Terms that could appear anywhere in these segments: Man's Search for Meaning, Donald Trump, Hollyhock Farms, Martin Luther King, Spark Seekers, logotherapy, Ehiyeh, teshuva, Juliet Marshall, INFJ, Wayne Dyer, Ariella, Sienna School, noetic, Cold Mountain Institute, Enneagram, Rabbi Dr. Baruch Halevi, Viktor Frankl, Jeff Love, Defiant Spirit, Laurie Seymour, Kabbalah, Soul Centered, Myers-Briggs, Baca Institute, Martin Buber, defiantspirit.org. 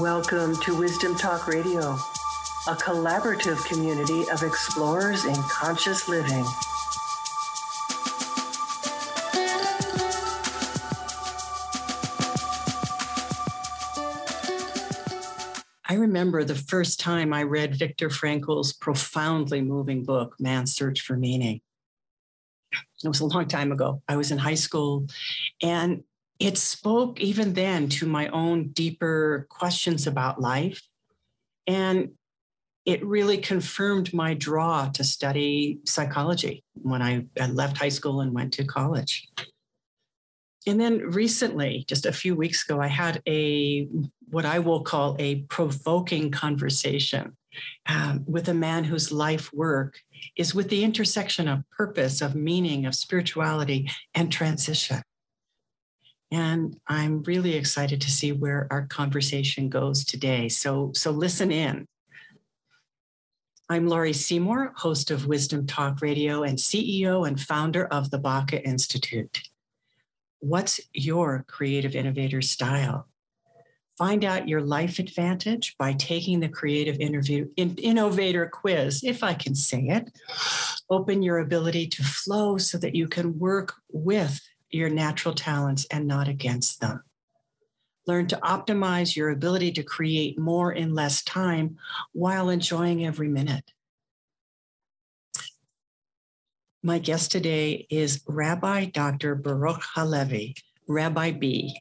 Welcome to Wisdom Talk Radio, a collaborative community of explorers in conscious living. I remember the first time I read Viktor Frankl's profoundly moving book, Man's Search for Meaning. It was a long time ago. I was in high school, and it spoke even then to my own deeper questions about life. And it really confirmed my draw to study psychology when I left high school and went to college. And then recently, just a few weeks ago, I had what I will call a provoking conversation with a man whose life work is with the intersection of purpose, of meaning, of spirituality, and transition. And I'm really excited to see where our conversation goes today. So listen in. I'm Laurie Seymour, host of Wisdom Talk Radio and CEO and founder of the Baca Institute. What's your creative innovator style? Find out your life advantage by taking the creative innovator quiz, if I can say it. Open your ability to flow so that you can work with your natural talents and not against them. Learn to optimize your ability to create more in less time while enjoying every minute. My guest today is Rabbi Dr. Baruch Halevi, Rabbi B,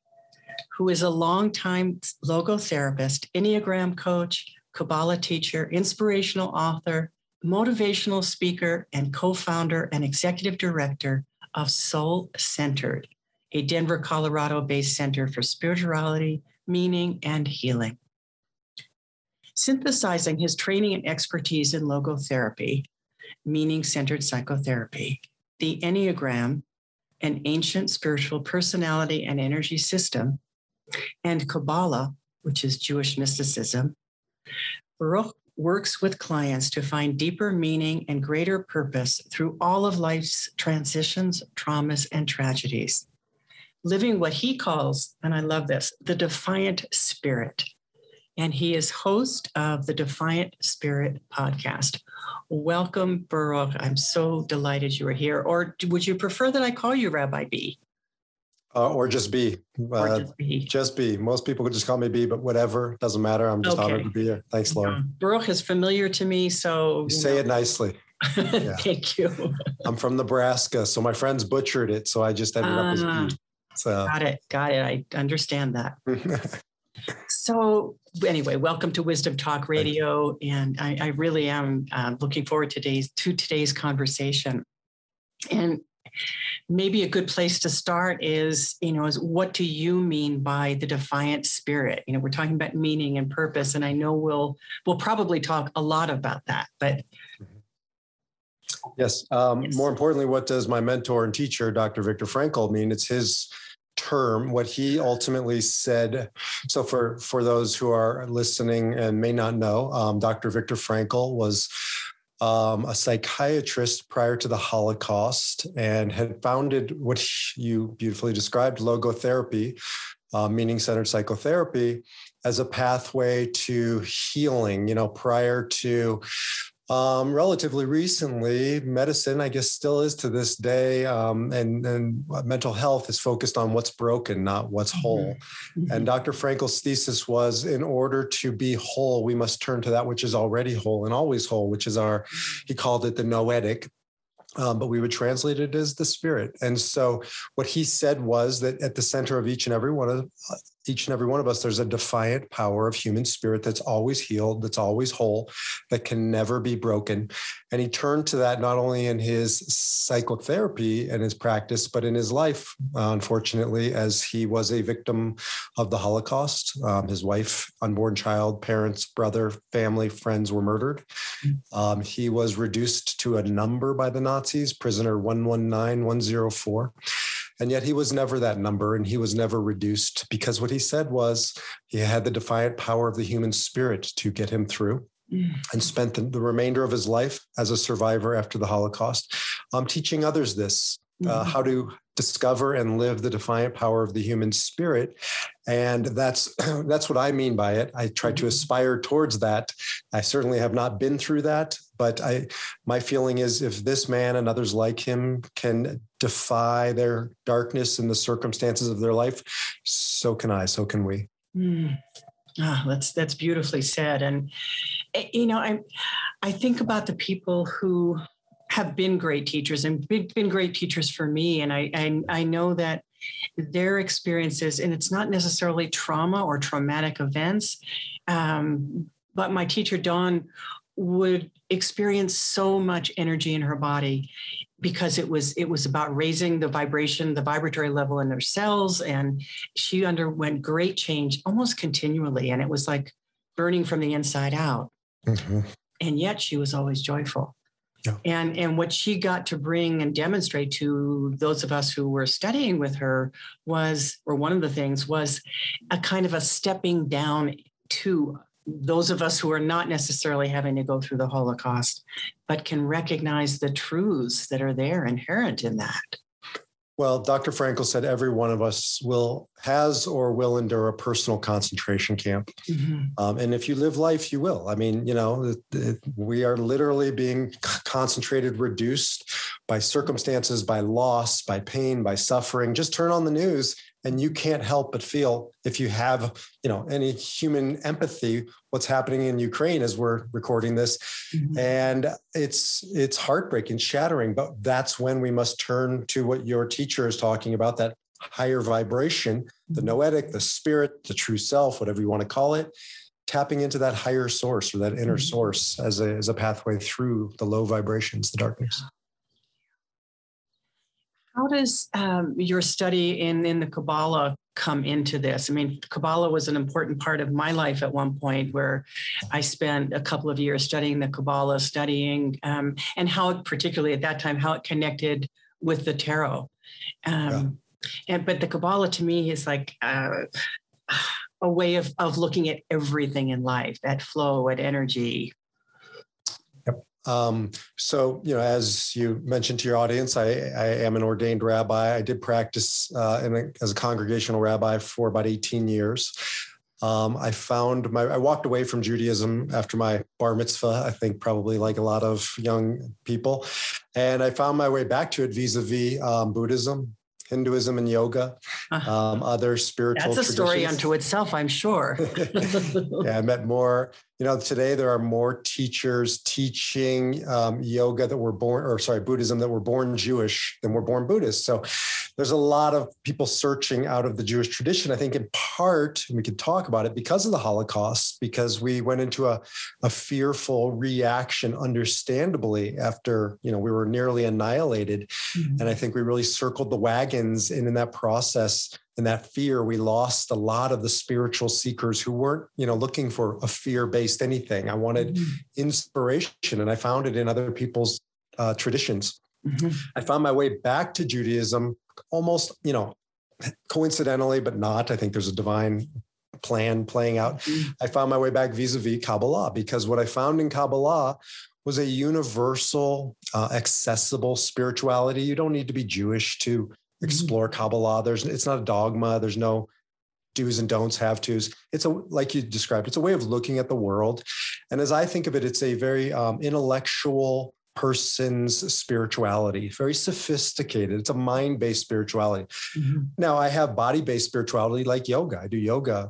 who is a longtime logotherapist, Enneagram coach, Kabbalah teacher, inspirational author, motivational speaker, and co-founder and executive director of Soul Centered, a Denver, Colorado-based center for spirituality, meaning, and healing. Synthesizing his training and expertise in logotherapy, meaning-centered psychotherapy, the Enneagram, an ancient spiritual personality and energy system, and Kabbalah, which is Jewish mysticism, Baruch works with clients to find deeper meaning and greater purpose through all of life's transitions, traumas, and tragedies, living what he calls, and I love this, the Defiant Spirit. And he is host of the Defiant Spirit podcast. Welcome, Baruch. I'm so delighted you are here. Or would you prefer that I call you Rabbi B? Or just B. Just B. Most people would just call me B, but whatever. Doesn't matter. I'm just honored to be here. Thanks, Laurie. Baruch is familiar to me, so... You say it nicely. Yeah. Thank you. I'm from Nebraska, so my friends butchered it, so I just ended up as B. So. Got it. I understand that. So anyway, welcome to Wisdom Talk Radio, and I really am looking forward to today's conversation. And maybe a good place to start is what do you mean by the Defiant Spirit? We're talking about meaning and purpose, and I know we'll probably talk a lot about that, but. Yes. More importantly, what does my mentor and teacher, Dr. Viktor Frankl, mean? It's his term, what he ultimately said. So for those who are listening and may not know, Dr. Viktor Frankl was a psychiatrist prior to the Holocaust and had founded what you beautifully described, logotherapy, meaning-centered psychotherapy, as a pathway to healing. Prior to relatively recently, medicine, I guess, still is to this day, and mental health is focused on what's broken, not what's whole. Mm-hmm. And Dr. Frankl's thesis was, in order to be whole, we must turn to that which is already whole and always whole, which is he called it the noetic. But we would translate it as the spirit. And so what he said was that at the center of each and every one of us, there's a defiant power of human spirit that's always healed, that's always whole, that can never be broken. And he turned to that not only in his psychotherapy and his practice, but in his life, unfortunately, as he was a victim of the Holocaust. His wife, unborn child, parents, brother, family, friends were murdered. He was reduced to a number by the Nazis, prisoner 119104. And yet he was never that number, and he was never reduced, because what he said was he had the defiant power of the human spirit to get him through, and spent the remainder of his life as a survivor after the Holocaust, teaching others this, how to discover and live the defiant power of the human spirit. And that's what I mean by it. I try to aspire towards that. I certainly have not been through that, but my feeling is if this man and others like him can defy their darkness and the circumstances of their life, so can I, so can we. Mm. Oh, that's beautifully said. And, you know, I think about the people who have been great teachers and been great teachers for me. And I know that their experiences, and it's not necessarily trauma or traumatic events, but my teacher, Dawn, would experience so much energy in her body because it was about raising the vibration, the vibratory level in their cells. And she underwent great change almost continually. And it was like burning from the inside out. Mm-hmm. And yet she was always joyful. Yeah. And what she got to bring and demonstrate to those of us who were studying with her was, or one of the things was, a kind of a stepping down to those of us who are not necessarily having to go through the Holocaust, but can recognize the truths that are there inherent in that. Well, Dr. Frankl said every one of us will endure a personal concentration camp. Mm-hmm. And if you live life, you will. I mean, you know, we are literally being concentrated, reduced by circumstances, by loss, by pain, by suffering. Just turn on the news and you can't help but feel, if you have, you know, any human empathy, what's happening in Ukraine as we're recording this. Mm-hmm. And it's heartbreaking, shattering, but that's when we must turn to what your teacher is talking about, that higher vibration, the noetic, the spirit, the true self, whatever you want to call it, tapping into that higher source or that inner source as a pathway through the low vibrations, the darkness. How does your study in the Kabbalah come into this? I mean, Kabbalah was an important part of my life at one point, where I spent a couple of years studying the Kabbalah, and how, particularly at that time, how it connected with the tarot. But the Kabbalah to me is like a way of looking at everything in life, at flow, at energy. So, you know, as you mentioned to your audience, I am an ordained rabbi. I did practice as a congregational rabbi for about 18 years. I walked away from Judaism after my bar mitzvah, I think probably like a lot of young people. And I found my way back to it vis-a-vis Buddhism, Hinduism, and yoga, other spiritual traditions. That's a story unto itself, I'm sure. Yeah, I met more. You know, today there are more teachers teaching yoga Buddhism that were born Jewish than were born Buddhist. So there's a lot of people searching out of the Jewish tradition. I think in part, we could talk about it because of the Holocaust, because we went into a fearful reaction, understandably, after, you know, we were nearly annihilated. Mm-hmm. And I think we really circled the wagons. And in that process, in that fear, we lost a lot of the spiritual seekers who weren't, you know, looking for a fear-based anything. I wanted inspiration, and I found it in other people's traditions. Mm-hmm. I found my way back to Judaism almost, you know, coincidentally, but not. I think there's a divine plan playing out. Mm-hmm. I found my way back vis-a-vis Kabbalah, because what I found in Kabbalah was a universal, accessible spirituality. You don't need to be Jewish to explore Kabbalah. It's not a dogma. There's no do's and don'ts, have to's. It's like you described, it's a way of looking at the world. And as I think of it, it's a very intellectual person's spirituality, very sophisticated. It's a mind-based spirituality. Mm-hmm. Now I have body-based spirituality like yoga. I do yoga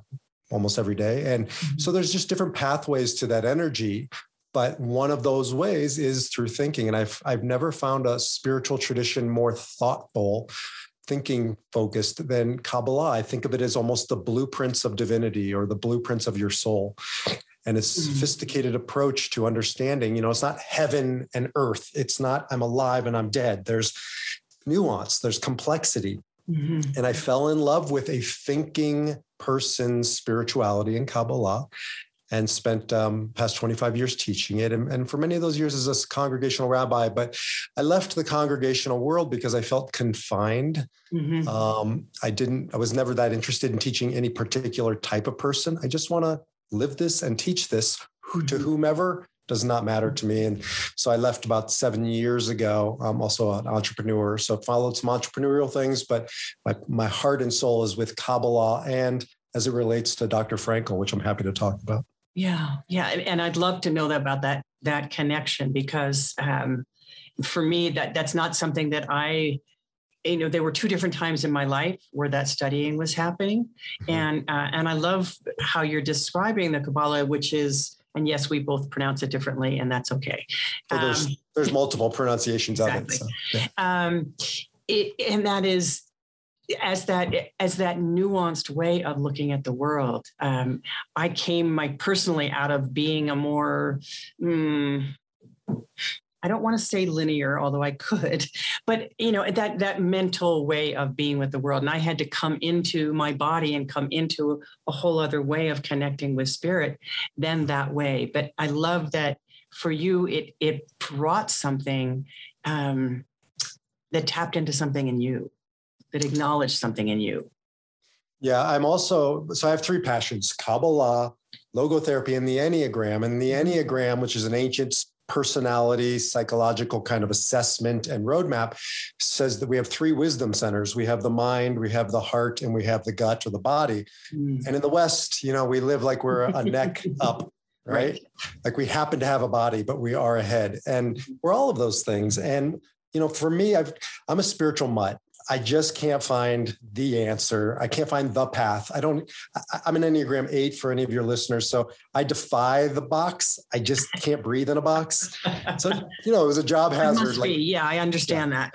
almost every day. And so there's just different pathways to that energy. But one of those ways is through thinking. And I've never found a spiritual tradition more thoughtful, thinking focused than Kabbalah. I think of it as almost the blueprints of divinity or the blueprints of your soul. And it's a sophisticated approach to understanding. You know, it's not heaven and earth. It's not I'm alive and I'm dead. There's nuance, there's complexity. Mm-hmm. And I fell in love with a thinking person's spirituality in Kabbalah, and spent past 25 years teaching it. And for many of those years as a congregational rabbi, but I left the congregational world because I felt confined. Mm-hmm. I was never that interested in teaching any particular type of person. I just want to live this and teach this to whomever does not matter to me. And so I left about 7 years ago. I'm also an entrepreneur, so followed some entrepreneurial things, but my heart and soul is with Kabbalah and as it relates to Dr. Frankl, which I'm happy to talk about. Yeah. Yeah. And I'd love to know about that connection, because for me, that's not something that there were two different times in my life where that studying was happening. Mm-hmm. And I love how you're describing the Kabbalah, which is, and yes, we both pronounce it differently, and that's okay. So there's multiple pronunciations exactly. of it. So, yeah. And that is as that nuanced way of looking at the world. I came personally out of being a more, I don't want to say linear, although I could, but that mental way of being with the world. And I had to come into my body and come into a whole other way of connecting with spirit than that way. But I love that for you, it brought something that tapped into something in you, that acknowledged something in you. Yeah, I have three passions: Kabbalah, logotherapy, and the Enneagram. And the Enneagram, which is an ancient personality, psychological kind of assessment and roadmap, says that we have three wisdom centers. We have the mind, we have the heart, and we have the gut or the body. Mm. And in the West, we live like we're a neck up, right? Like we happen to have a body, but we are a head. And we're all of those things. And, for me, I'm a spiritual mutt. I just can't find the answer. I can't find the path. I'm an Enneagram 8 for any of your listeners. So I defy the box. I just can't breathe in a box. So, it was a job hazard. Must be. Yeah, I understand that.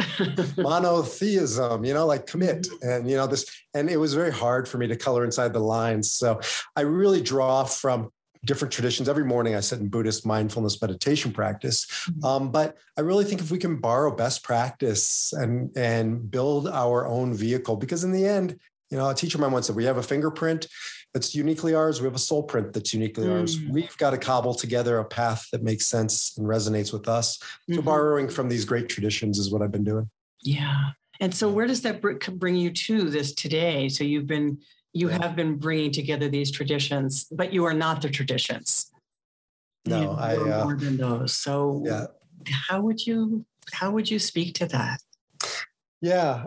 Monotheism, commit. And, this, and it was very hard for me to color inside the lines. So I really draw from different traditions. Every morning I sit in Buddhist mindfulness meditation practice. But I really think if we can borrow best practice and build our own vehicle, because in the end, a teacher of mine once said, we have a fingerprint that's uniquely ours. We have a soul print that's uniquely ours. We've got to cobble together a path that makes sense and resonates with us. Mm-hmm. So borrowing from these great traditions is what I've been doing. Yeah. And so where does that bring you to this today? So you have been bringing together these traditions, but you are not the traditions. No, I more than those. So yeah. How would you speak to that? Yeah.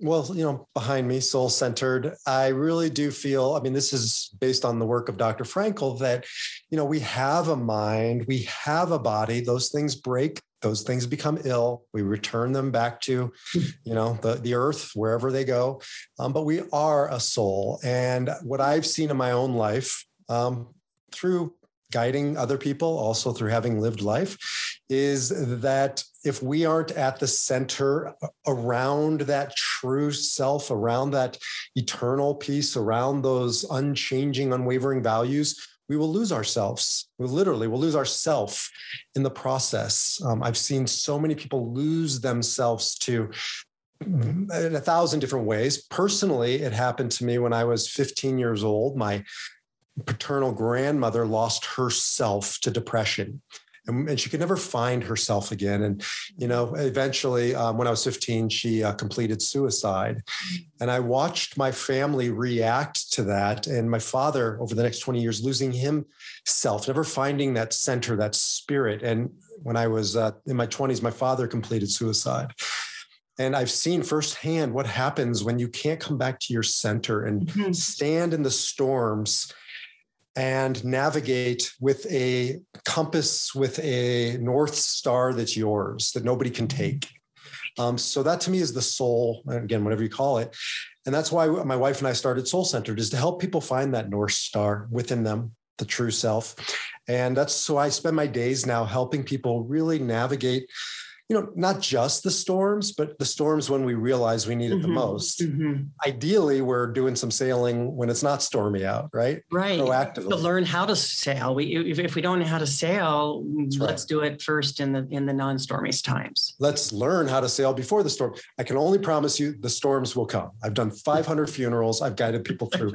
Behind me, Soul Centered, I really do feel, this is based on the work of Dr. Frankl, that, we have a mind, we have a body, those things break, those things become ill. We return them back to, the earth, wherever they go. But we are a soul. And what I've seen in my own life, through guiding other people, also through having lived life, is that if we aren't at the center around that true self, around that eternal peace, around those unchanging, unwavering values, we will lose ourselves. We literally will lose ourself in the process. I've seen so many people lose themselves to in 1,000 different ways. Personally, it happened to me when I was 15 years old. My paternal grandmother lost herself to depression. And she could never find herself again. And, eventually, when I was 15, she completed suicide. And I watched my family react to that. And my father, over the next 20 years, losing himself, never finding that center, that spirit. And when I was in my 20s, my father completed suicide. And I've seen firsthand what happens when you can't come back to your center and stand in the storms and navigate with a compass, with a North Star that's yours, that nobody can take. So that to me is the soul, again, whatever you call it. And that's why my wife and I started Soul Centered, is to help people find that North Star within them, the true self. And that's why I spend my days now helping people really navigate, not just the storms, but the storms when we realize we need it the most. Mm-hmm. Ideally, we're doing some sailing when it's not stormy out, right? Right. Proactively. To learn how to sail. If we don't know how to sail, let's do it first in the non-stormy times. Let's learn how to sail before the storm. I can only promise you the storms will come. I've done 500 funerals. I've guided people through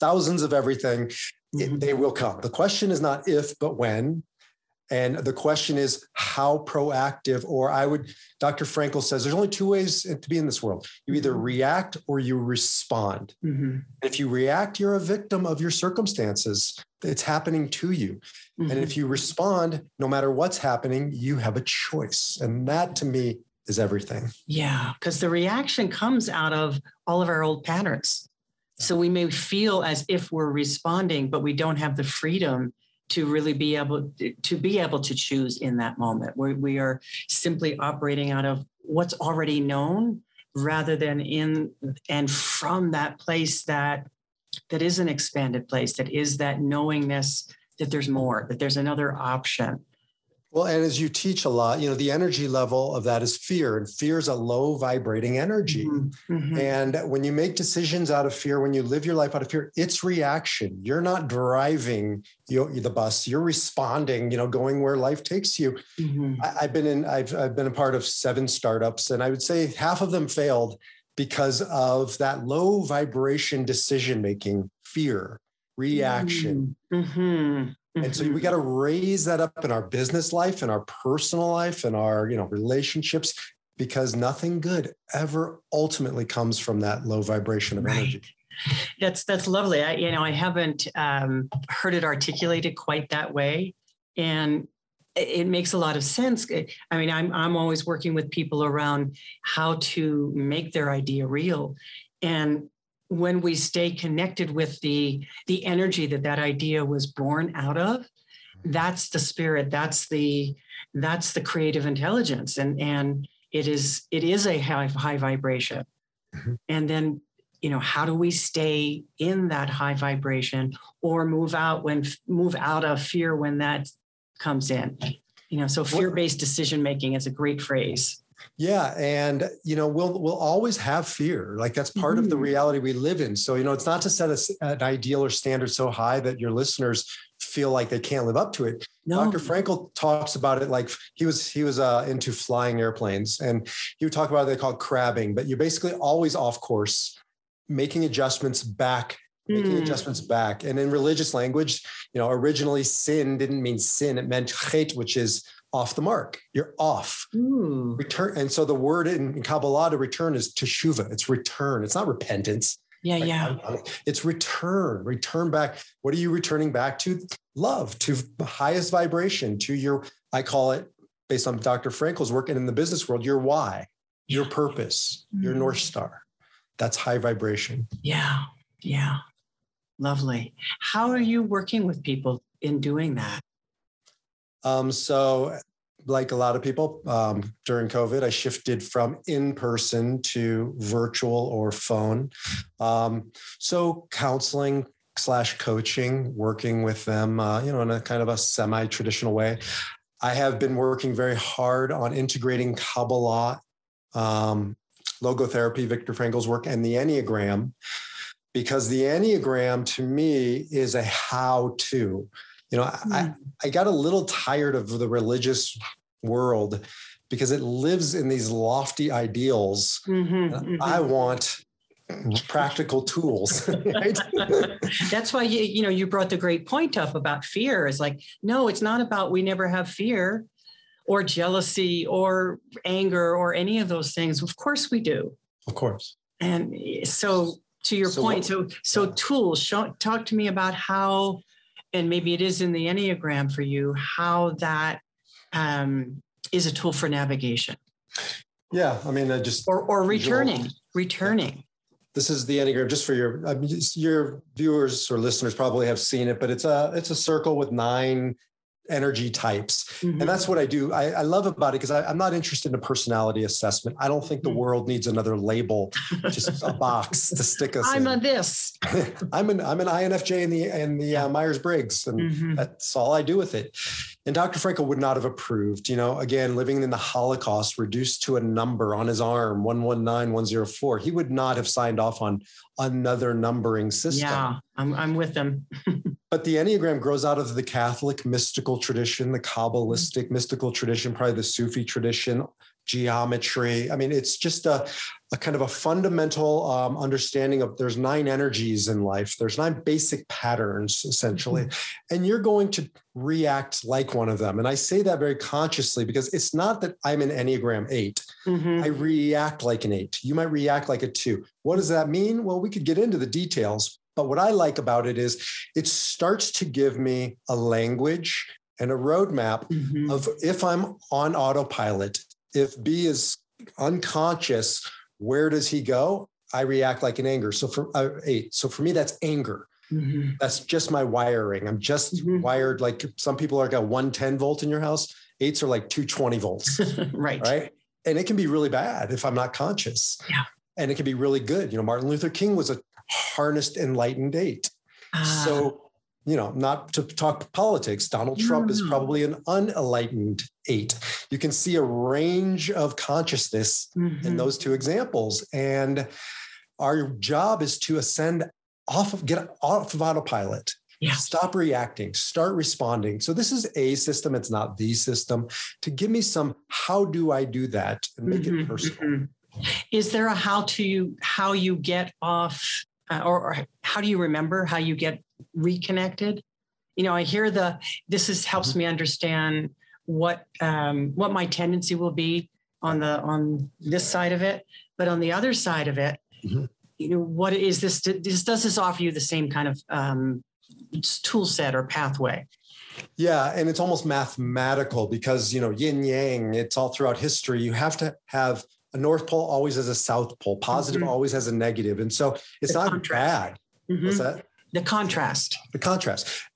thousands of everything. They will come. The question is not if, but when. And the question is how proactive, or Dr. Frankl says, there's only two ways to be in this world. You either react or you respond. Mm-hmm. If you react, you're a victim of your circumstances. It's happening to you. Mm-hmm. And if you respond, no matter what's happening, you have a choice. And that to me is everything. Yeah. Because the reaction comes out of all of our old patterns. So we may feel as if we're responding, but we don't have the freedom to really be able to choose in that moment, where we are simply operating out of what's already known rather than in and from that place that is an expanded place, that is that knowingness that there's more, that there's another option. Well, and as you teach a lot, the energy level of that is fear, and fear is a low vibrating energy. Mm-hmm. Mm-hmm. And when you make decisions out of fear, when you live your life out of fear, it's reaction. You're not driving the bus. You're responding, going where life takes you. Mm-hmm. I've been a part of 7 startups, and I would say half of them failed because of that low vibration decision-making, fear, reaction. Mm-hmm. Mm-hmm. And so we got to raise that up in our business life, in our personal life, in our, relationships, because nothing good ever ultimately comes from that low vibration of energy. That's lovely. I haven't heard it articulated quite that way. And it makes a lot of sense. I mean, I'm always working with people around how to make their idea real. And when we stay connected with the energy that idea was born out of, that's the spirit, that's the creative intelligence. And it is a high vibration. Mm-hmm. And then, how do we stay in that high vibration or move out of fear when that comes in? So fear-based decision-making is a great phrase. Yeah. And, we'll always have fear. Like that's part of the reality we live in. So, it's not to set an ideal or standard so high that your listeners feel like they can't live up to it. No. Dr. Frankl talks about it. Like he was into flying airplanes, and he would talk about what they call crabbing, but you're basically always off course, making adjustments back. And in religious language, originally sin didn't mean sin. It meant chet, which is off the mark. You're off. Ooh. Return. And so the word in Kabbalah to return is teshuva. It's return. It's not repentance. Yeah. Like, yeah. It's return back. What are you returning back to? Love, to the highest vibration, to your, I call it based on Dr. Frankl's work and in the business world, your why, your purpose, your North Star. That's high vibration. Yeah. Yeah. Lovely. How are you working with people in doing that? So like a lot of people, during COVID, I shifted from in-person to virtual or phone. So counseling / coaching, working with them, in a kind of a semi-traditional way. I have been working very hard on integrating Kabbalah, logotherapy, Viktor Frankl's work, and the Enneagram, because the Enneagram to me is a how-to. I got a little tired of the religious world because it lives in these lofty ideals. Mm-hmm, mm-hmm. I want practical tools. Right? That's why, you brought the great point up about fear. It's like, no, it's not about we never have fear or jealousy or anger or any of those things. Of course we do. Of course. And so to your point, tools, talk to me about how, and maybe it is in the Enneagram for you, how that is a tool for navigation. Yeah, or returning. Yeah. This is the Enneagram. Just for your viewers or listeners probably have seen it, but it's a circle with 9 energy types. Mm-hmm. And that's what I do. I love about it because I'm not interested in a personality assessment. I don't think the world needs another label, just a box to stick us in. I'm a this. I'm an INFJ in the Myers-Briggs, and that's all I do with it. And Dr. Frankl would not have approved, again, living in the Holocaust, reduced to a number on his arm, 119104. He would not have signed off on another numbering system. Yeah, I'm with him. But the Enneagram grows out of the Catholic mystical tradition, the Kabbalistic mystical tradition, probably the Sufi tradition, geometry. I mean, it's just a kind of a fundamental understanding of there's 9 energies in life. There's 9 basic patterns, essentially, and you're going to react like one of them. And I say that very consciously because it's not that I'm an Enneagram 8. Mm-hmm. I react like an 8. You might react like a 2. What does that mean? Well, we could get into the details, but what I like about it is it starts to give me a language and a roadmap mm-hmm. of if I'm on autopilot, if B is unconscious, where does he go? I react like an anger. So for 8. So for me, that's anger. Mm-hmm. That's just my wiring. I'm just mm-hmm. wired. Like some people are got 110 volt in your house. 8s are like 220 volts. Right. And it can be really bad if I'm not conscious. Yeah. And it can be really good. You know, Martin Luther King was a harnessed enlightened 8. So, you know, not to talk politics, Donald Trump is probably an unenlightened 8. You can see a range of consciousness mm-hmm. in those two examples. And our job is to ascend get off of autopilot. Yeah. Stop reacting, start responding. So this is a system. It's not the system to give me some, how do I do that and make mm-hmm. it personal? Mm-hmm. Is there a how you get off or how do you remember how you get reconnected? You know, I hear helps mm-hmm. me understand what my tendency will be on this side of it, but on the other side of it, mm-hmm. you know, what is this? Does this offer you the same kind of tool set or pathway? Yeah. And it's almost mathematical because, you know, yin yang, it's all throughout history. You have to have a North Pole always has a South Pole, positive mm-hmm. always has a negative. And so it's not bad. Mm-hmm. What's that? The contrast.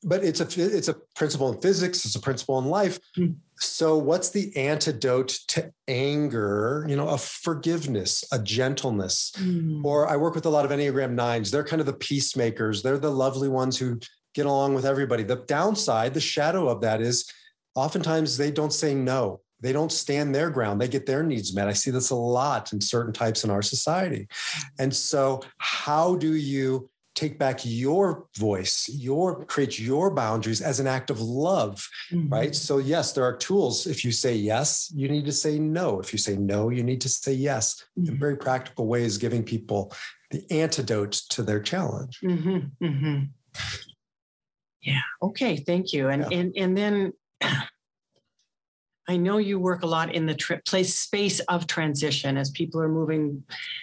But it's a principle in physics. It's a principle in life. Mm-hmm. So what's the antidote to anger? You know, a forgiveness, a gentleness, or I work with a lot of Enneagram 9s. They're kind of the peacemakers. They're the lovely ones who get along with everybody. The downside, the shadow of that is oftentimes they don't say no. They don't stand their ground. They get their needs met. I see this a lot in certain types in our society. And so how do you take back your voice, create your boundaries as an act of love, mm-hmm. right? So yes, there are tools. If you say yes, you need to say no. If you say no, you need to say yes. Mm-hmm. In very practical ways, giving people the antidote to their challenge. Mm-hmm. Mm-hmm. Yeah. Okay. Thank you. And then I know you work a lot in the space of transition as people are moving,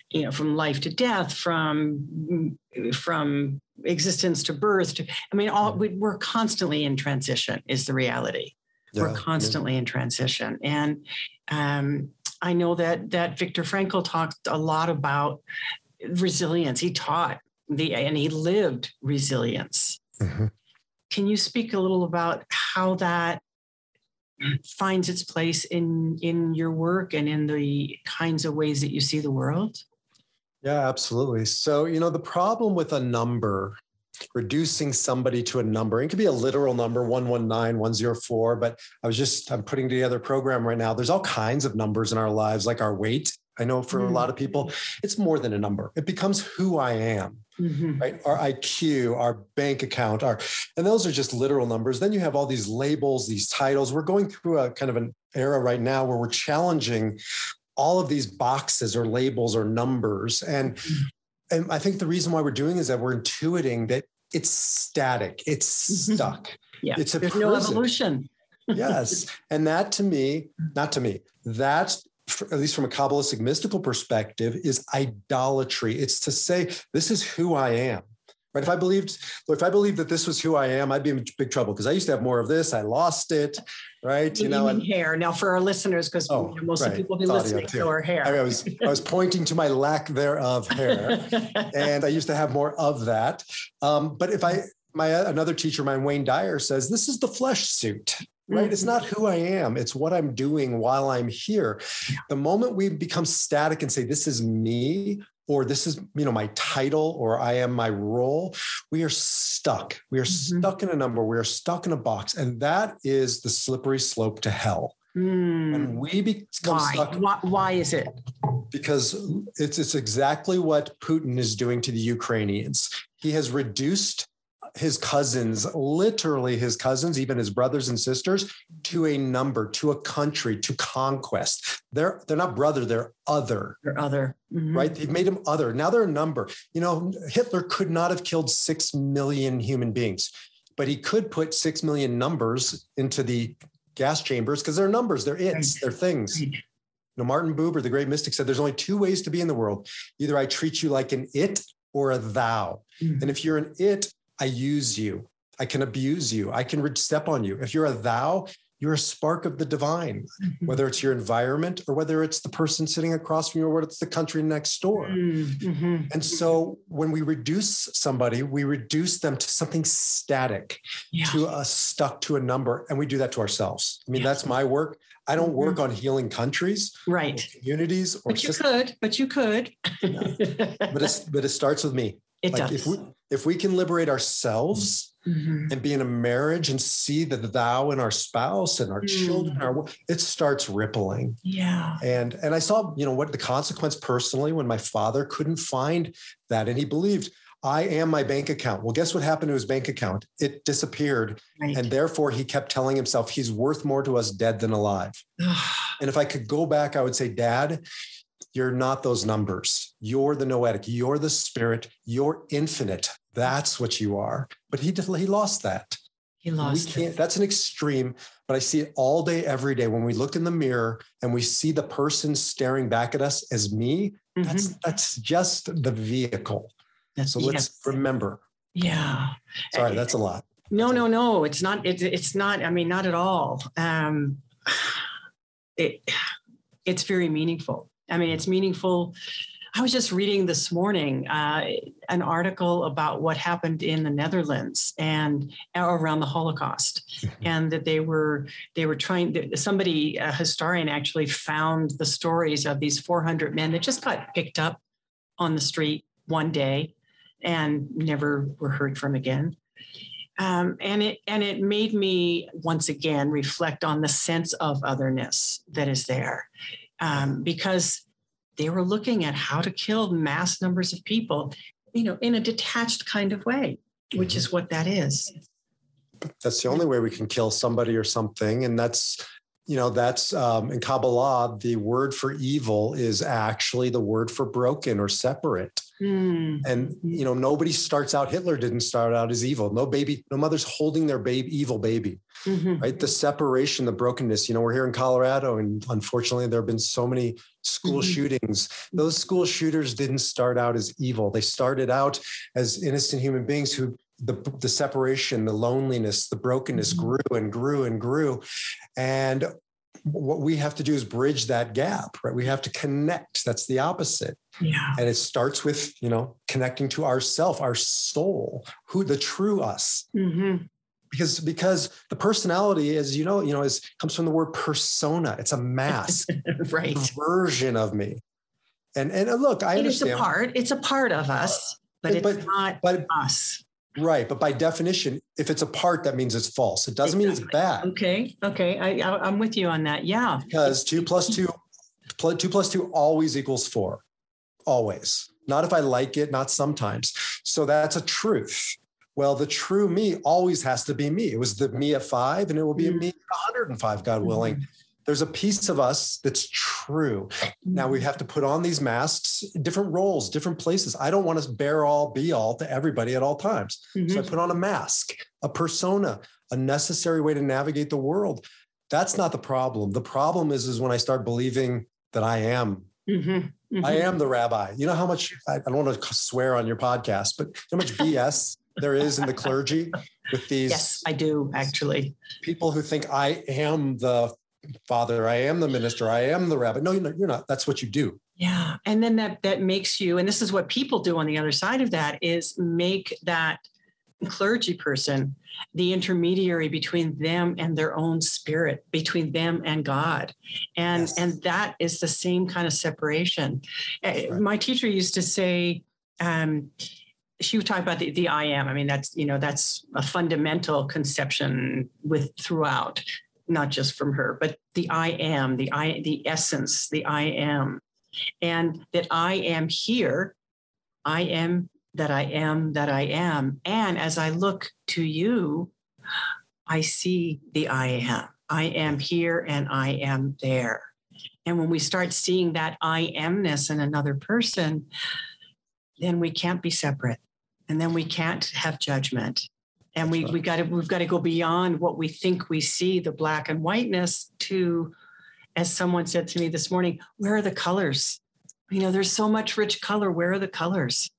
you know, from life to death, from existence to birth. We're constantly in transition is the reality. Yeah, we're constantly in transition. And I know that Viktor Frankl talked a lot about resilience. He taught and he lived resilience. Mm-hmm. Can you speak a little about how that finds its place in your work and in the kinds of ways that you see the world? Yeah, absolutely. So, you know, the problem with a number, reducing somebody to a number, it could be a literal number, 119, 104, but I'm putting together a program right now. There's all kinds of numbers in our lives, like our weight. I know for a lot of people, it's more than a number. It becomes who I am, mm-hmm. right? Our IQ, our bank account, and those are just literal numbers. Then you have all these labels, these titles. We're going through a kind of an era right now where we're challenging all of these boxes or labels or numbers. And I think the reason why we're doing is that we're intuiting that it's static. It's stuck. Yeah. There's no evolution. Yes. And that that's, at least from a Kabbalistic mystical perspective, is idolatry. It's to say, this is who I am, right? If I believed that this was who I am, I'd be in big trouble because I used to have more of this. I lost it, right? You know, and hair. Now for our listeners, because most of the people be listening to our hair. I was pointing to my lack thereof hair, and I used to have more of that. But another teacher of mine, Wayne Dyer, says, this is the flesh suit. Right? It's not who I am. It's what I'm doing while I'm here. The moment we become static and say, this is me, or this is, you know, my title, or I am my role, we are stuck. We are stuck in a number. We are stuck in a box. And that is the slippery slope to hell. And we become stuck. Why is it? Because it's exactly what Putin is doing to the Ukrainians. He has reduced his cousins, literally his cousins, even his brothers and sisters, to a number, to a country, to conquest. They're not brother, they're other. They're other. Mm-hmm. Right? They've made them other. Now they're a number. You know, Hitler could not have killed 6 million human beings, but he could put 6 million numbers into the gas chambers because they're numbers, they're its, right. They're things. Right. You know, Martin Buber, the great mystic, said there's only two ways to be in the world. Either I treat you like an it or a thou. Mm-hmm. And if you're an it, I use you. I can abuse you. I can step on you. If you're a thou, you're a spark of the divine, mm-hmm. whether it's your environment or whether it's the person sitting across from you or whether it's the country next door. Mm-hmm. And so when we reduce somebody, we reduce them to something static, to a stuck to a number. And we do that to ourselves. I mean, that's my work. I don't work on healing countries, right? Or communities, or but you could. But it starts with me. It does. If we can liberate ourselves and be in a marriage and see the thou in our spouse and our children, it starts rippling. Yeah. And I saw, you know, what the consequence personally when my father couldn't find that, and he believed I am my bank account. Well, guess what happened to his bank account? It disappeared. Right. And therefore he kept telling himself he's worth more to us dead than alive. And if I could go back, I would say, Dad, you're not those numbers. You're the noetic. You're the spirit. You're infinite. That's what you are. But he lost that. That's an extreme, but I see it all day, every day. When we look in the mirror and we see the person staring back at us as me, that's just the vehicle. So let's remember. Yeah. Sorry, that's a lot. No. It's not. It's not. I mean, not at all. It's very meaningful. I mean, it's meaningful. I was just reading this morning an article about what happened in the Netherlands and around the Holocaust, and that they were trying. Somebody, a historian, actually found the stories of these 400 men that just got picked up on the street one day and never were heard from again. And it made me once again reflect on the sense of otherness that is there, because they were looking at how to kill mass numbers of people, you know, in a detached kind of way, which is what that is. That's the only way we can kill somebody or something. And that's in Kabbalah, the word for evil is actually the word for broken or separate. And, you know, nobody starts out, Hitler didn't start out as evil. No mother's holding their evil baby, right? The separation, the brokenness, you know, we're here in Colorado and unfortunately there have been so many school shootings. Those school shooters didn't start out as evil. They started out as innocent human beings who the separation, the loneliness, the brokenness grew and grew and grew. And what we have to do is bridge that gap, right? We have to connect. That's the opposite. Yeah. And it starts with, you know, connecting to ourself, our soul, who the true us, because the personality is, you know, comes from the word persona. It's a mask, right? Version of me. And look, I understand. It's a part of us, but it's not us. Right. But by definition, if it's a part, that means it's false. It doesn't mean it's bad. Okay. I'm with you on that. Yeah. Because 2 plus 2 always equals 4. Always. Not if I like it, not sometimes. So that's a truth. Well, the true me always has to be me. It was the me at 5 and it will be a me at 105, God willing. There's a piece of us that's true. Now we have to put on these masks, different roles, different places. I don't want to bear all, be all to everybody at all times. So I put on a mask, a persona, a necessary way to navigate the world. That's not the problem. The problem is when I start believing that I am. I am the rabbi. You know how much, I don't want to swear on your podcast, but how much BS there is in the clergy with these. Yes, I do actually. People who think I am the father, I am the minister, I am the rabbi. No, you're not. That's what you do. Yeah. And then that makes you, and this is what people do on the other side of that, is make that clergy person the intermediary between them and their own spirit, between them and God. And that is the same kind of separation. Right. My teacher used to say, she would talk about the I am. I mean, that's a fundamental conception throughout. Not just from her, but the I am, the essence, the I am, and that I am here, I am that I am. And as I look to you, I see the I am. I am here and I am there. And when we start seeing that I amness in another person, then we can't be separate. And then we can't have judgment. And we've got to go beyond what we think we see, the black and whiteness, to, as someone said to me this morning, where are the colors? You know, there's so much rich color. Where are the colors?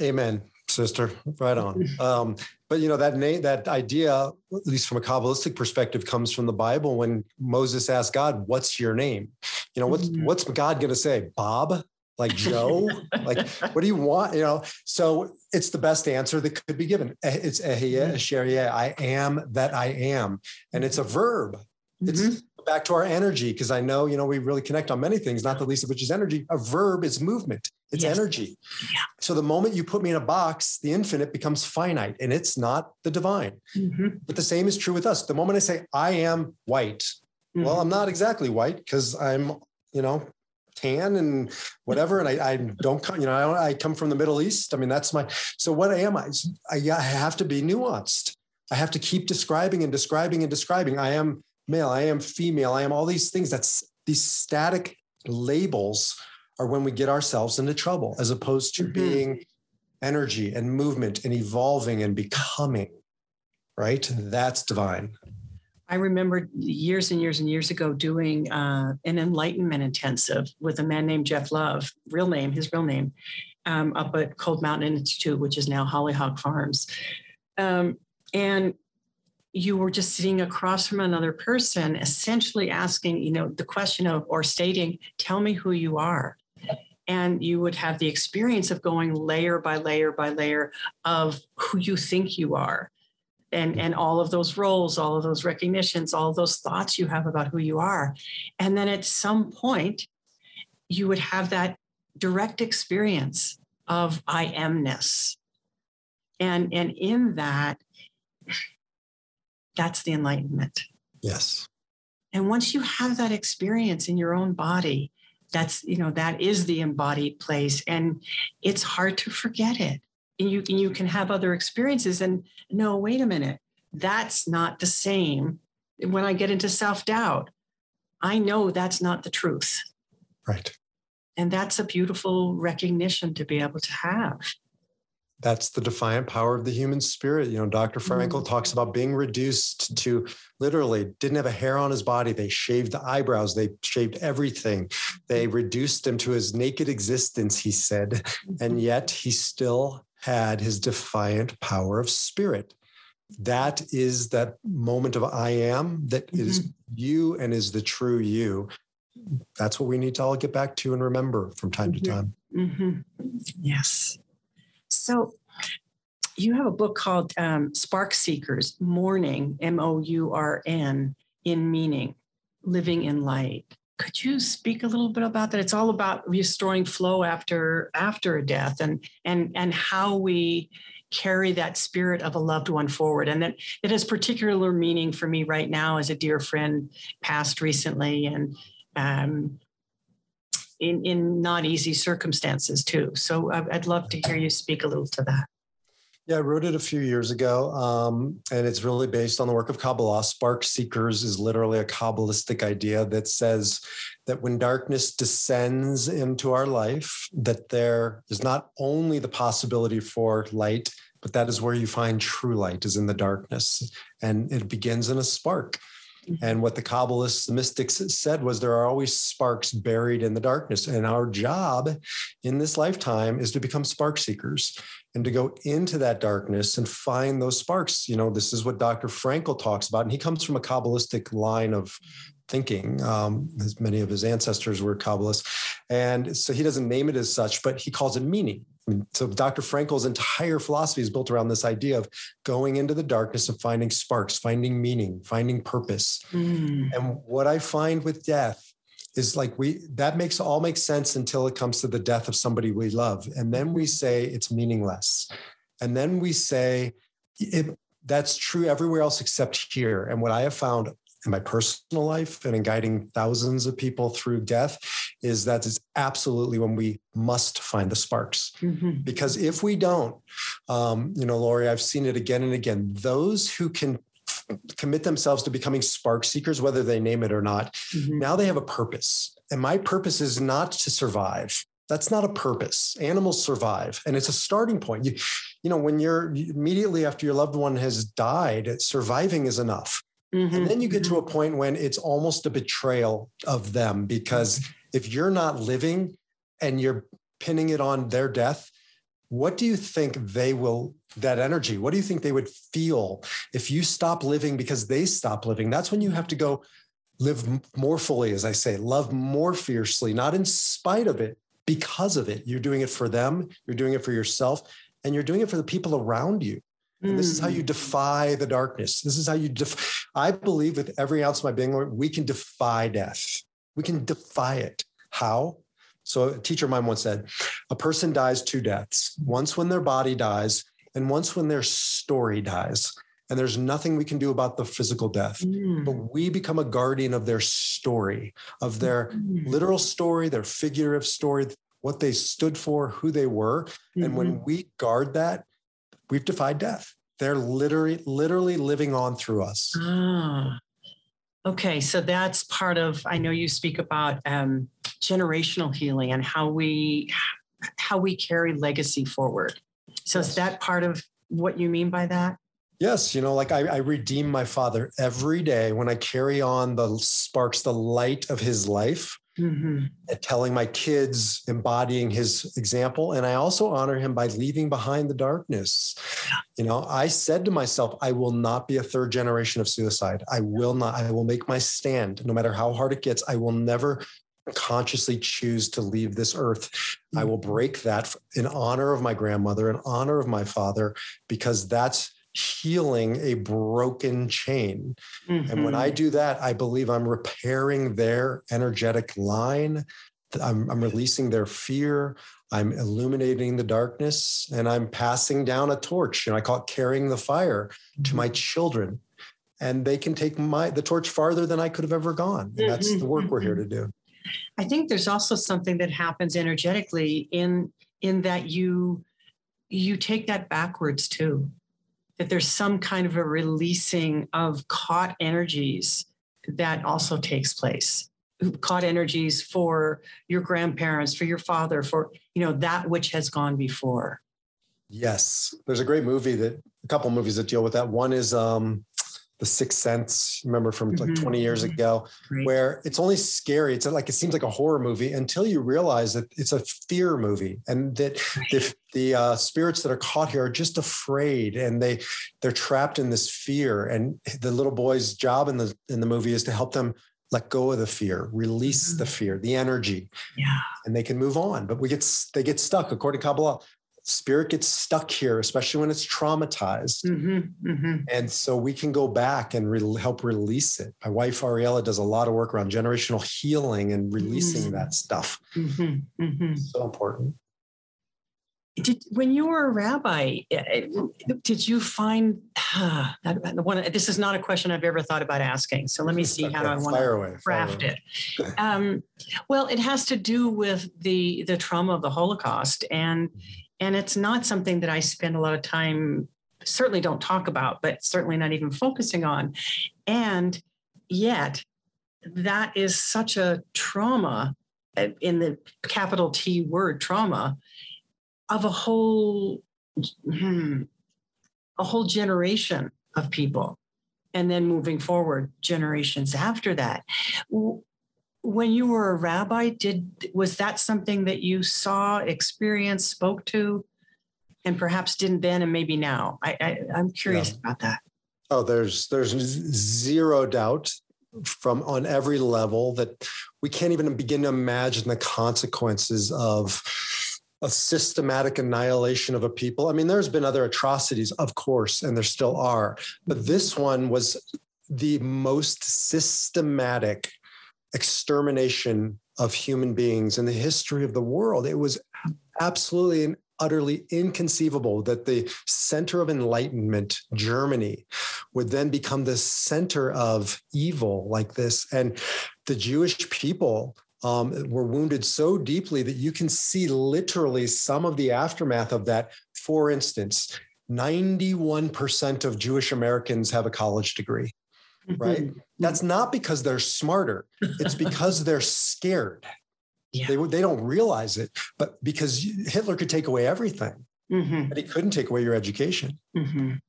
Amen, sister. Right on. But you know, that idea, at least from a Kabbalistic perspective, comes from the Bible when Moses asked God, what's your name? You know, what's God going to say? Bob? Like Joe? Like, what do you want? You know, so it's the best answer that could be given. It's Ehiyeh, Asheriyeh, I am that I am. And it's a verb. It's back to our energy, because I know, you know, we really connect on many things, not the least of which is energy. A verb is movement. It's energy. Yeah. So the moment you put me in a box, the infinite becomes finite and it's not the divine. But the same is true with us. The moment I say, I am white, well, I'm not exactly white because I'm, you know, tan and whatever. And I don't come, you know, I come from the Middle East. I mean, that's my, so what am I? I have to be nuanced. I have to keep describing. I am male, I am female, I am all these things. That's these static labels are when we get ourselves into trouble, as opposed to being energy and movement and evolving and becoming, right? That's divine. I remember years and years and years ago doing an enlightenment intensive with a man named Jeff Love, his real name, up at Cold Mountain Institute, which is now Hollyhock Farms. And you were just sitting across from another person, essentially asking, you know, the question of, or stating, tell me who you are. And you would have the experience of going layer by layer by layer of who you think you are. And all of those roles, all of those recognitions, all of those thoughts you have about who you are. And then at some point, you would have that direct experience of I amness. And in that, that's the enlightenment. Yes. And once you have that experience in your own body, that's, you know, that is the embodied place. And it's hard to forget it. And you can have other experiences and no, wait a minute, that's not the same. When I get into self-doubt, I know that's not the truth. Right. And that's a beautiful recognition to be able to have. That's the defiant power of the human spirit. You know, Dr. Frankl talks about being reduced to literally didn't have a hair on his body. They shaved the eyebrows. They shaved everything. They reduced him to his naked existence, he said. And yet he still had his defiant power of spirit. That is that moment of I am that is you and is the true you. That's what we need to all get back to and remember from time to time. Yes. So you have a book called Spark Seekers, Mourning, M-O-U-R-N, in Meaning, Living in Light. Could you speak a little bit about that? It's all about restoring flow after a death and how we carry that spirit of a loved one forward. And that it has particular meaning for me right now as a dear friend passed recently and in not easy circumstances too. So I'd love to hear you speak a little to that. Yeah, I wrote it a few years ago. And it's really based on the work of Kabbalah. Spark Seekers is literally a Kabbalistic idea that says that when darkness descends into our life, that there is not only the possibility for light, but that is where you find true light, is in the darkness. And it begins in a spark. And what the Kabbalists, the mystics said was there are always sparks buried in the darkness. And our job in this lifetime is to become spark seekers and to go into that darkness and find those sparks. You know, this is what Dr. Frankl talks about. And he comes from a Kabbalistic line of thinking, as many of his ancestors were Kabbalists. And so he doesn't name it as such, but he calls it meaning. So Dr. Frankl's entire philosophy is built around this idea of going into the darkness and finding sparks, finding meaning, finding purpose. And what I find with death is like that makes all make sense until it comes to the death of somebody we love. And then we say it's meaningless. And then we say that's true everywhere else except here. And what I have found in my personal life and in guiding thousands of people through death is that it's absolutely when we must find the sparks. Mm-hmm. Because if we don't, Laurie, I've seen it again and again, those who can commit themselves to becoming spark seekers, whether they name it or not, mm-hmm. now they have a purpose. And my purpose is not to survive. That's not a purpose. Animals survive. And it's a starting point. You know, when you're immediately after your loved one has died, surviving is enough. Mm-hmm. And then you get to a point when it's almost a betrayal of them, because if you're not living and you're pinning it on their death, what do you think what do you think they would feel if you stop living because they stop living? That's when you have to go live more fully, as I say, love more fiercely, not in spite of it, because of it. You're doing it for them, you're doing it for yourself, and you're doing it for the people around you. And this is how you defy the darkness. This is how you I believe with every ounce of my being, Lord, we can defy death. We can defy it. How? So a teacher of mine once said, a person dies two deaths, once when their body dies and once when their story dies. And there's nothing we can do about the physical death, but we become a guardian of their story, of their literal story, their figurative story, what they stood for, who they were. Mm-hmm. And when we guard that, we've defied death. They're literally living on through us. Ah, okay. So that's part of, I know you speak about generational healing and how we carry legacy forward. So yes. Is that part of what you mean by that? Yes. You know, like I redeem my father every day when I carry on the sparks, the light of his life. Mm-hmm. And telling my kids, embodying his example. And I also honor him by leaving behind the darkness. Yeah. You know, I said to myself, I will not be a third generation of suicide. I will not. I will make my stand no matter how hard it gets. I will never consciously choose to leave this earth. Mm-hmm. I will break that in honor of my grandmother, in honor of my father, because that's healing a broken chain. Mm-hmm. And when I do that, I believe I'm repairing their energetic line. I'm releasing their fear. I'm illuminating the darkness, and I'm passing down a torch. And I call it carrying the fire to my children, and they can take the torch farther than I could have ever gone. And that's the work we're here to do. I think there's also something that happens energetically in that you take that backwards too. That there's some kind of a releasing of caught energies that also takes place. Caught energies for your grandparents, for your father, for, you know, that which has gone before. Yes. There's a great movie a couple movies that deal with that. One is The Sixth Sense, remember, from like 20 years ago, right. Where it's only scary. It's like, it seems like a horror movie until you realize that it's a fear movie, and that the spirits that are caught here are just afraid, and they're trapped in this fear. And the little boy's job in the movie is to help them let go of the fear, release the fear, the energy, and they can move on. But they get stuck. According to Kabbalah, spirit gets stuck here, especially when it's traumatized. Mm-hmm, mm-hmm. And so we can go back and help release it. My wife, Ariella, does a lot of work around generational healing and releasing that stuff. Mm-hmm, mm-hmm. So important. When you were a rabbi, did you find, this is not a question I've ever thought about asking. So let me see how I want to craft it. Well, it has to do with the trauma of the Holocaust, and it's not something that I spend a lot of time, certainly don't talk about, but certainly not even focusing on. And yet that is such a trauma, in the capital T word, trauma, of a whole generation of people, and then moving forward generations after that. When you were a rabbi, was that something that you saw, experienced, spoke to, and perhaps didn't then and maybe now? I'm curious about that. Oh, there's zero doubt on every level that we can't even begin to imagine the consequences of a systematic annihilation of a people. I mean, there's been other atrocities, of course, and there still are, but this one was the most systematic extermination of human beings in the history of the world. It was absolutely and utterly inconceivable that the center of enlightenment, Germany, would then become the center of evil like this. And the Jewish people were wounded so deeply that you can see literally some of the aftermath of that. For instance, 91% of Jewish Americans have a college degree, right? That's not because they're smarter. It's because they're scared. Yeah. They don't realize it, but because Hitler could take away everything, but he couldn't take away your education.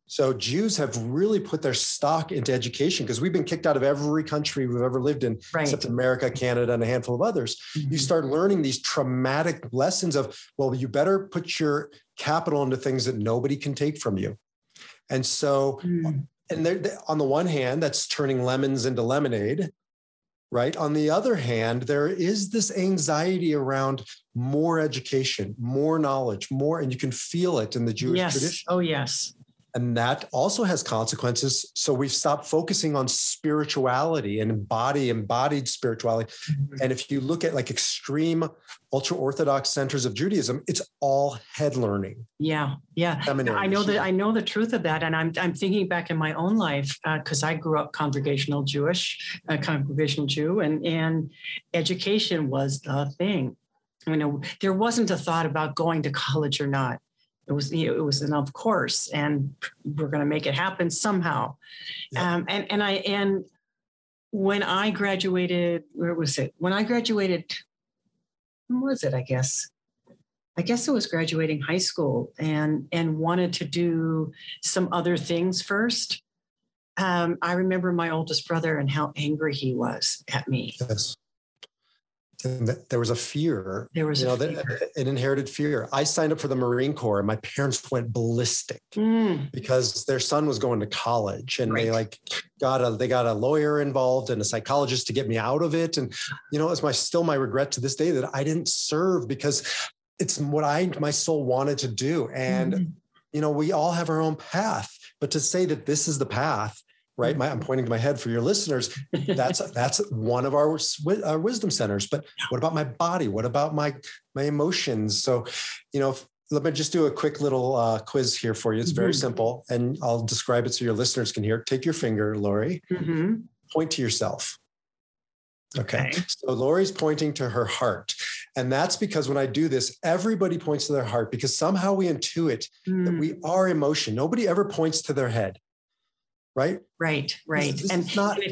So Jews have really put their stock into education because we've been kicked out of every country we've ever lived in, except America, Canada, and a handful of others. You start learning these traumatic lessons of, well, you better put your capital into things that nobody can take from you. And so, and on the one hand, that's turning lemons into lemonade. Right. On the other hand, there is this anxiety around more education, more knowledge, more, and you can feel it in the Jewish tradition. Oh, yes. And that also has consequences. So we've stopped focusing on spirituality and embodied spirituality. And if you look at like extreme ultra-Orthodox centers of Judaism, it's all head learning. Seminaries. I know the truth of that. And I'm thinking back in my own life, because I grew up congregational Jew, and education was the thing. You know, there wasn't a thought about going to college or not. It was an of course, and we're going to make it happen somehow. And when I graduated, I guess it was graduating high school, and wanted to do some other things first. I remember my oldest brother and how angry he was at me. There was a fear. An inherited fear. I signed up for the Marine Corps and my parents went ballistic because their son was going to college, and they got a lawyer involved and a psychologist to get me out of it. And, you know, it's still my regret to this day that I didn't serve, because it's what my soul wanted to do. And, you know, we all have our own path, but to say that this is the path, right? I'm pointing to my head for your listeners. That's one of our wisdom centers. But what about my body? What about my emotions? So, you know, let me just do a quick little quiz here for you. It's very simple, and I'll describe it so your listeners can hear. Take your finger, Laurie. Point to yourself. Okay. So Laurie's pointing to her heart. And that's because when I do this, everybody points to their heart, because somehow we intuit that we are emotion. Nobody ever points to their head. Right. And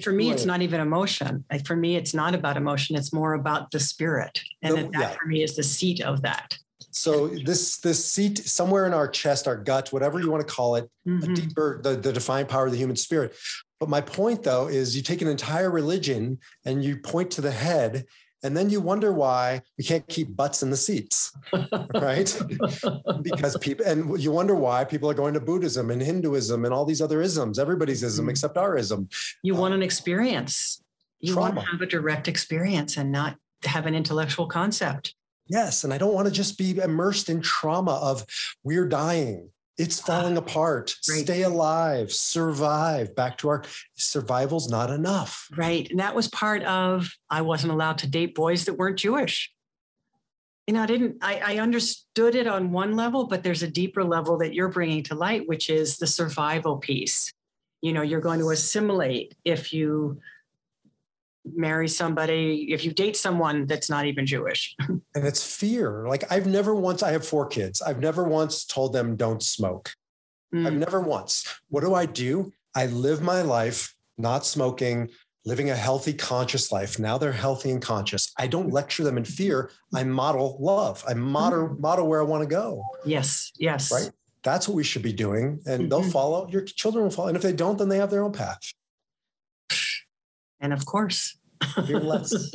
for me, it's not even emotion. For me, it's not about emotion. It's more about the spirit. And for me is the seat of that. So this seat somewhere in our chest, our gut, whatever you want to call it, the defiant power of the human spirit. But my point though, is you take an entire religion and you point to the head, and then you wonder why we can't keep butts in the seats, right? Because you wonder why people are going to Buddhism and Hinduism and all these other isms, everybody's ism except our ism. You want an experience. You want to have a direct experience and not have an intellectual concept. Yes, and I don't want to just be immersed in trauma of we're dying, it's falling apart, stay alive, survive, back to our survival's not enough. Right. And that was part of, I wasn't allowed to date boys that weren't Jewish. You know, I understood it on one level, but there's a deeper level that you're bringing to light, which is the survival piece. You know, you're going to assimilate if you marry somebody, if you date someone that's not even Jewish. And it's fear. Like I have 4 kids. I've never once told them don't smoke. I've never once. What do? I live my life, not smoking, living a healthy, conscious life. Now they're healthy and conscious. I don't lecture them in fear. I model love. I model where I want to go. Yes. Yes. Right. That's what we should be doing. And they'll follow. Your children will follow. And if they don't, then they have their own path. And of course, fearless.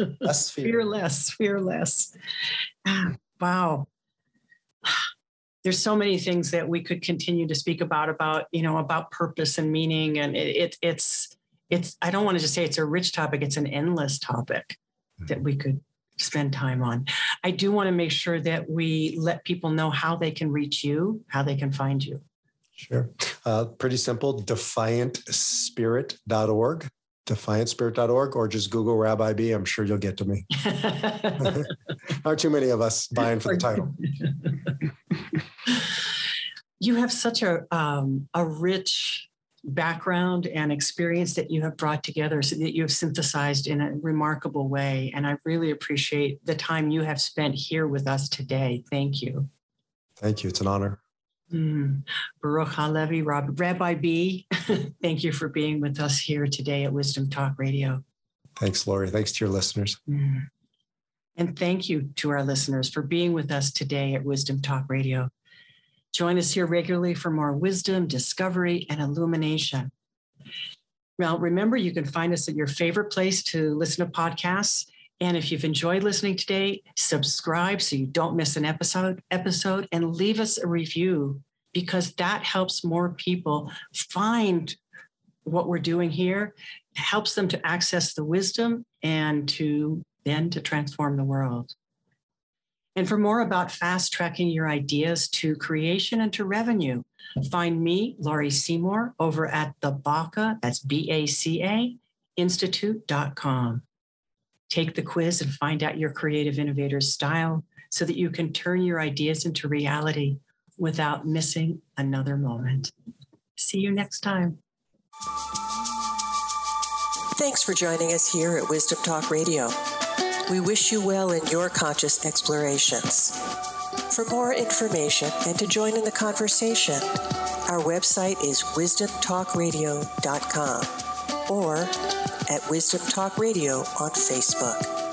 Wow. There's so many things that we could continue to speak about, you know, about purpose and meaning. And it's, I don't want to just say it's a rich topic. It's an endless topic that we could spend time on. I do want to make sure that we let people know how they can reach you, how they can find you. Sure. Pretty simple, defiantspirit.org. defiantspirit.org, or just Google Rabbi B. I'm sure you'll get to me. Aren't too many of us buying for the title. You have such a rich background and experience that you have brought together, so that you have synthesized in a remarkable way. And I really appreciate the time you have spent here with us today. Thank you. Thank you. It's an honor. Baruch Halevi, Rabbi B, thank you for being with us here today at Wisdom Talk Radio. Thanks, Laurie. Thanks to your listeners. And thank you to our listeners for being with us today at Wisdom Talk Radio. Join us here regularly for more wisdom, discovery, and illumination. Now, remember, you can find us at your favorite place to listen to podcasts. And if you've enjoyed listening today, subscribe so you don't miss an episode, and leave us a review, because that helps more people find what we're doing here, helps them to access the wisdom and to transform the world. And for more about fast-tracking your ideas to creation and to revenue, find me, Laurie Seymour, over at the Baca, that's B-A-C-A, institute.com. Take the quiz and find out your creative innovator's style so that you can turn your ideas into reality without missing another moment. See you next time. Thanks for joining us here at Wisdom Talk Radio. We wish you well in your conscious explorations. For more information and to join in the conversation, our website is wisdomtalkradio.com or at Wisdom Talk Radio on Facebook.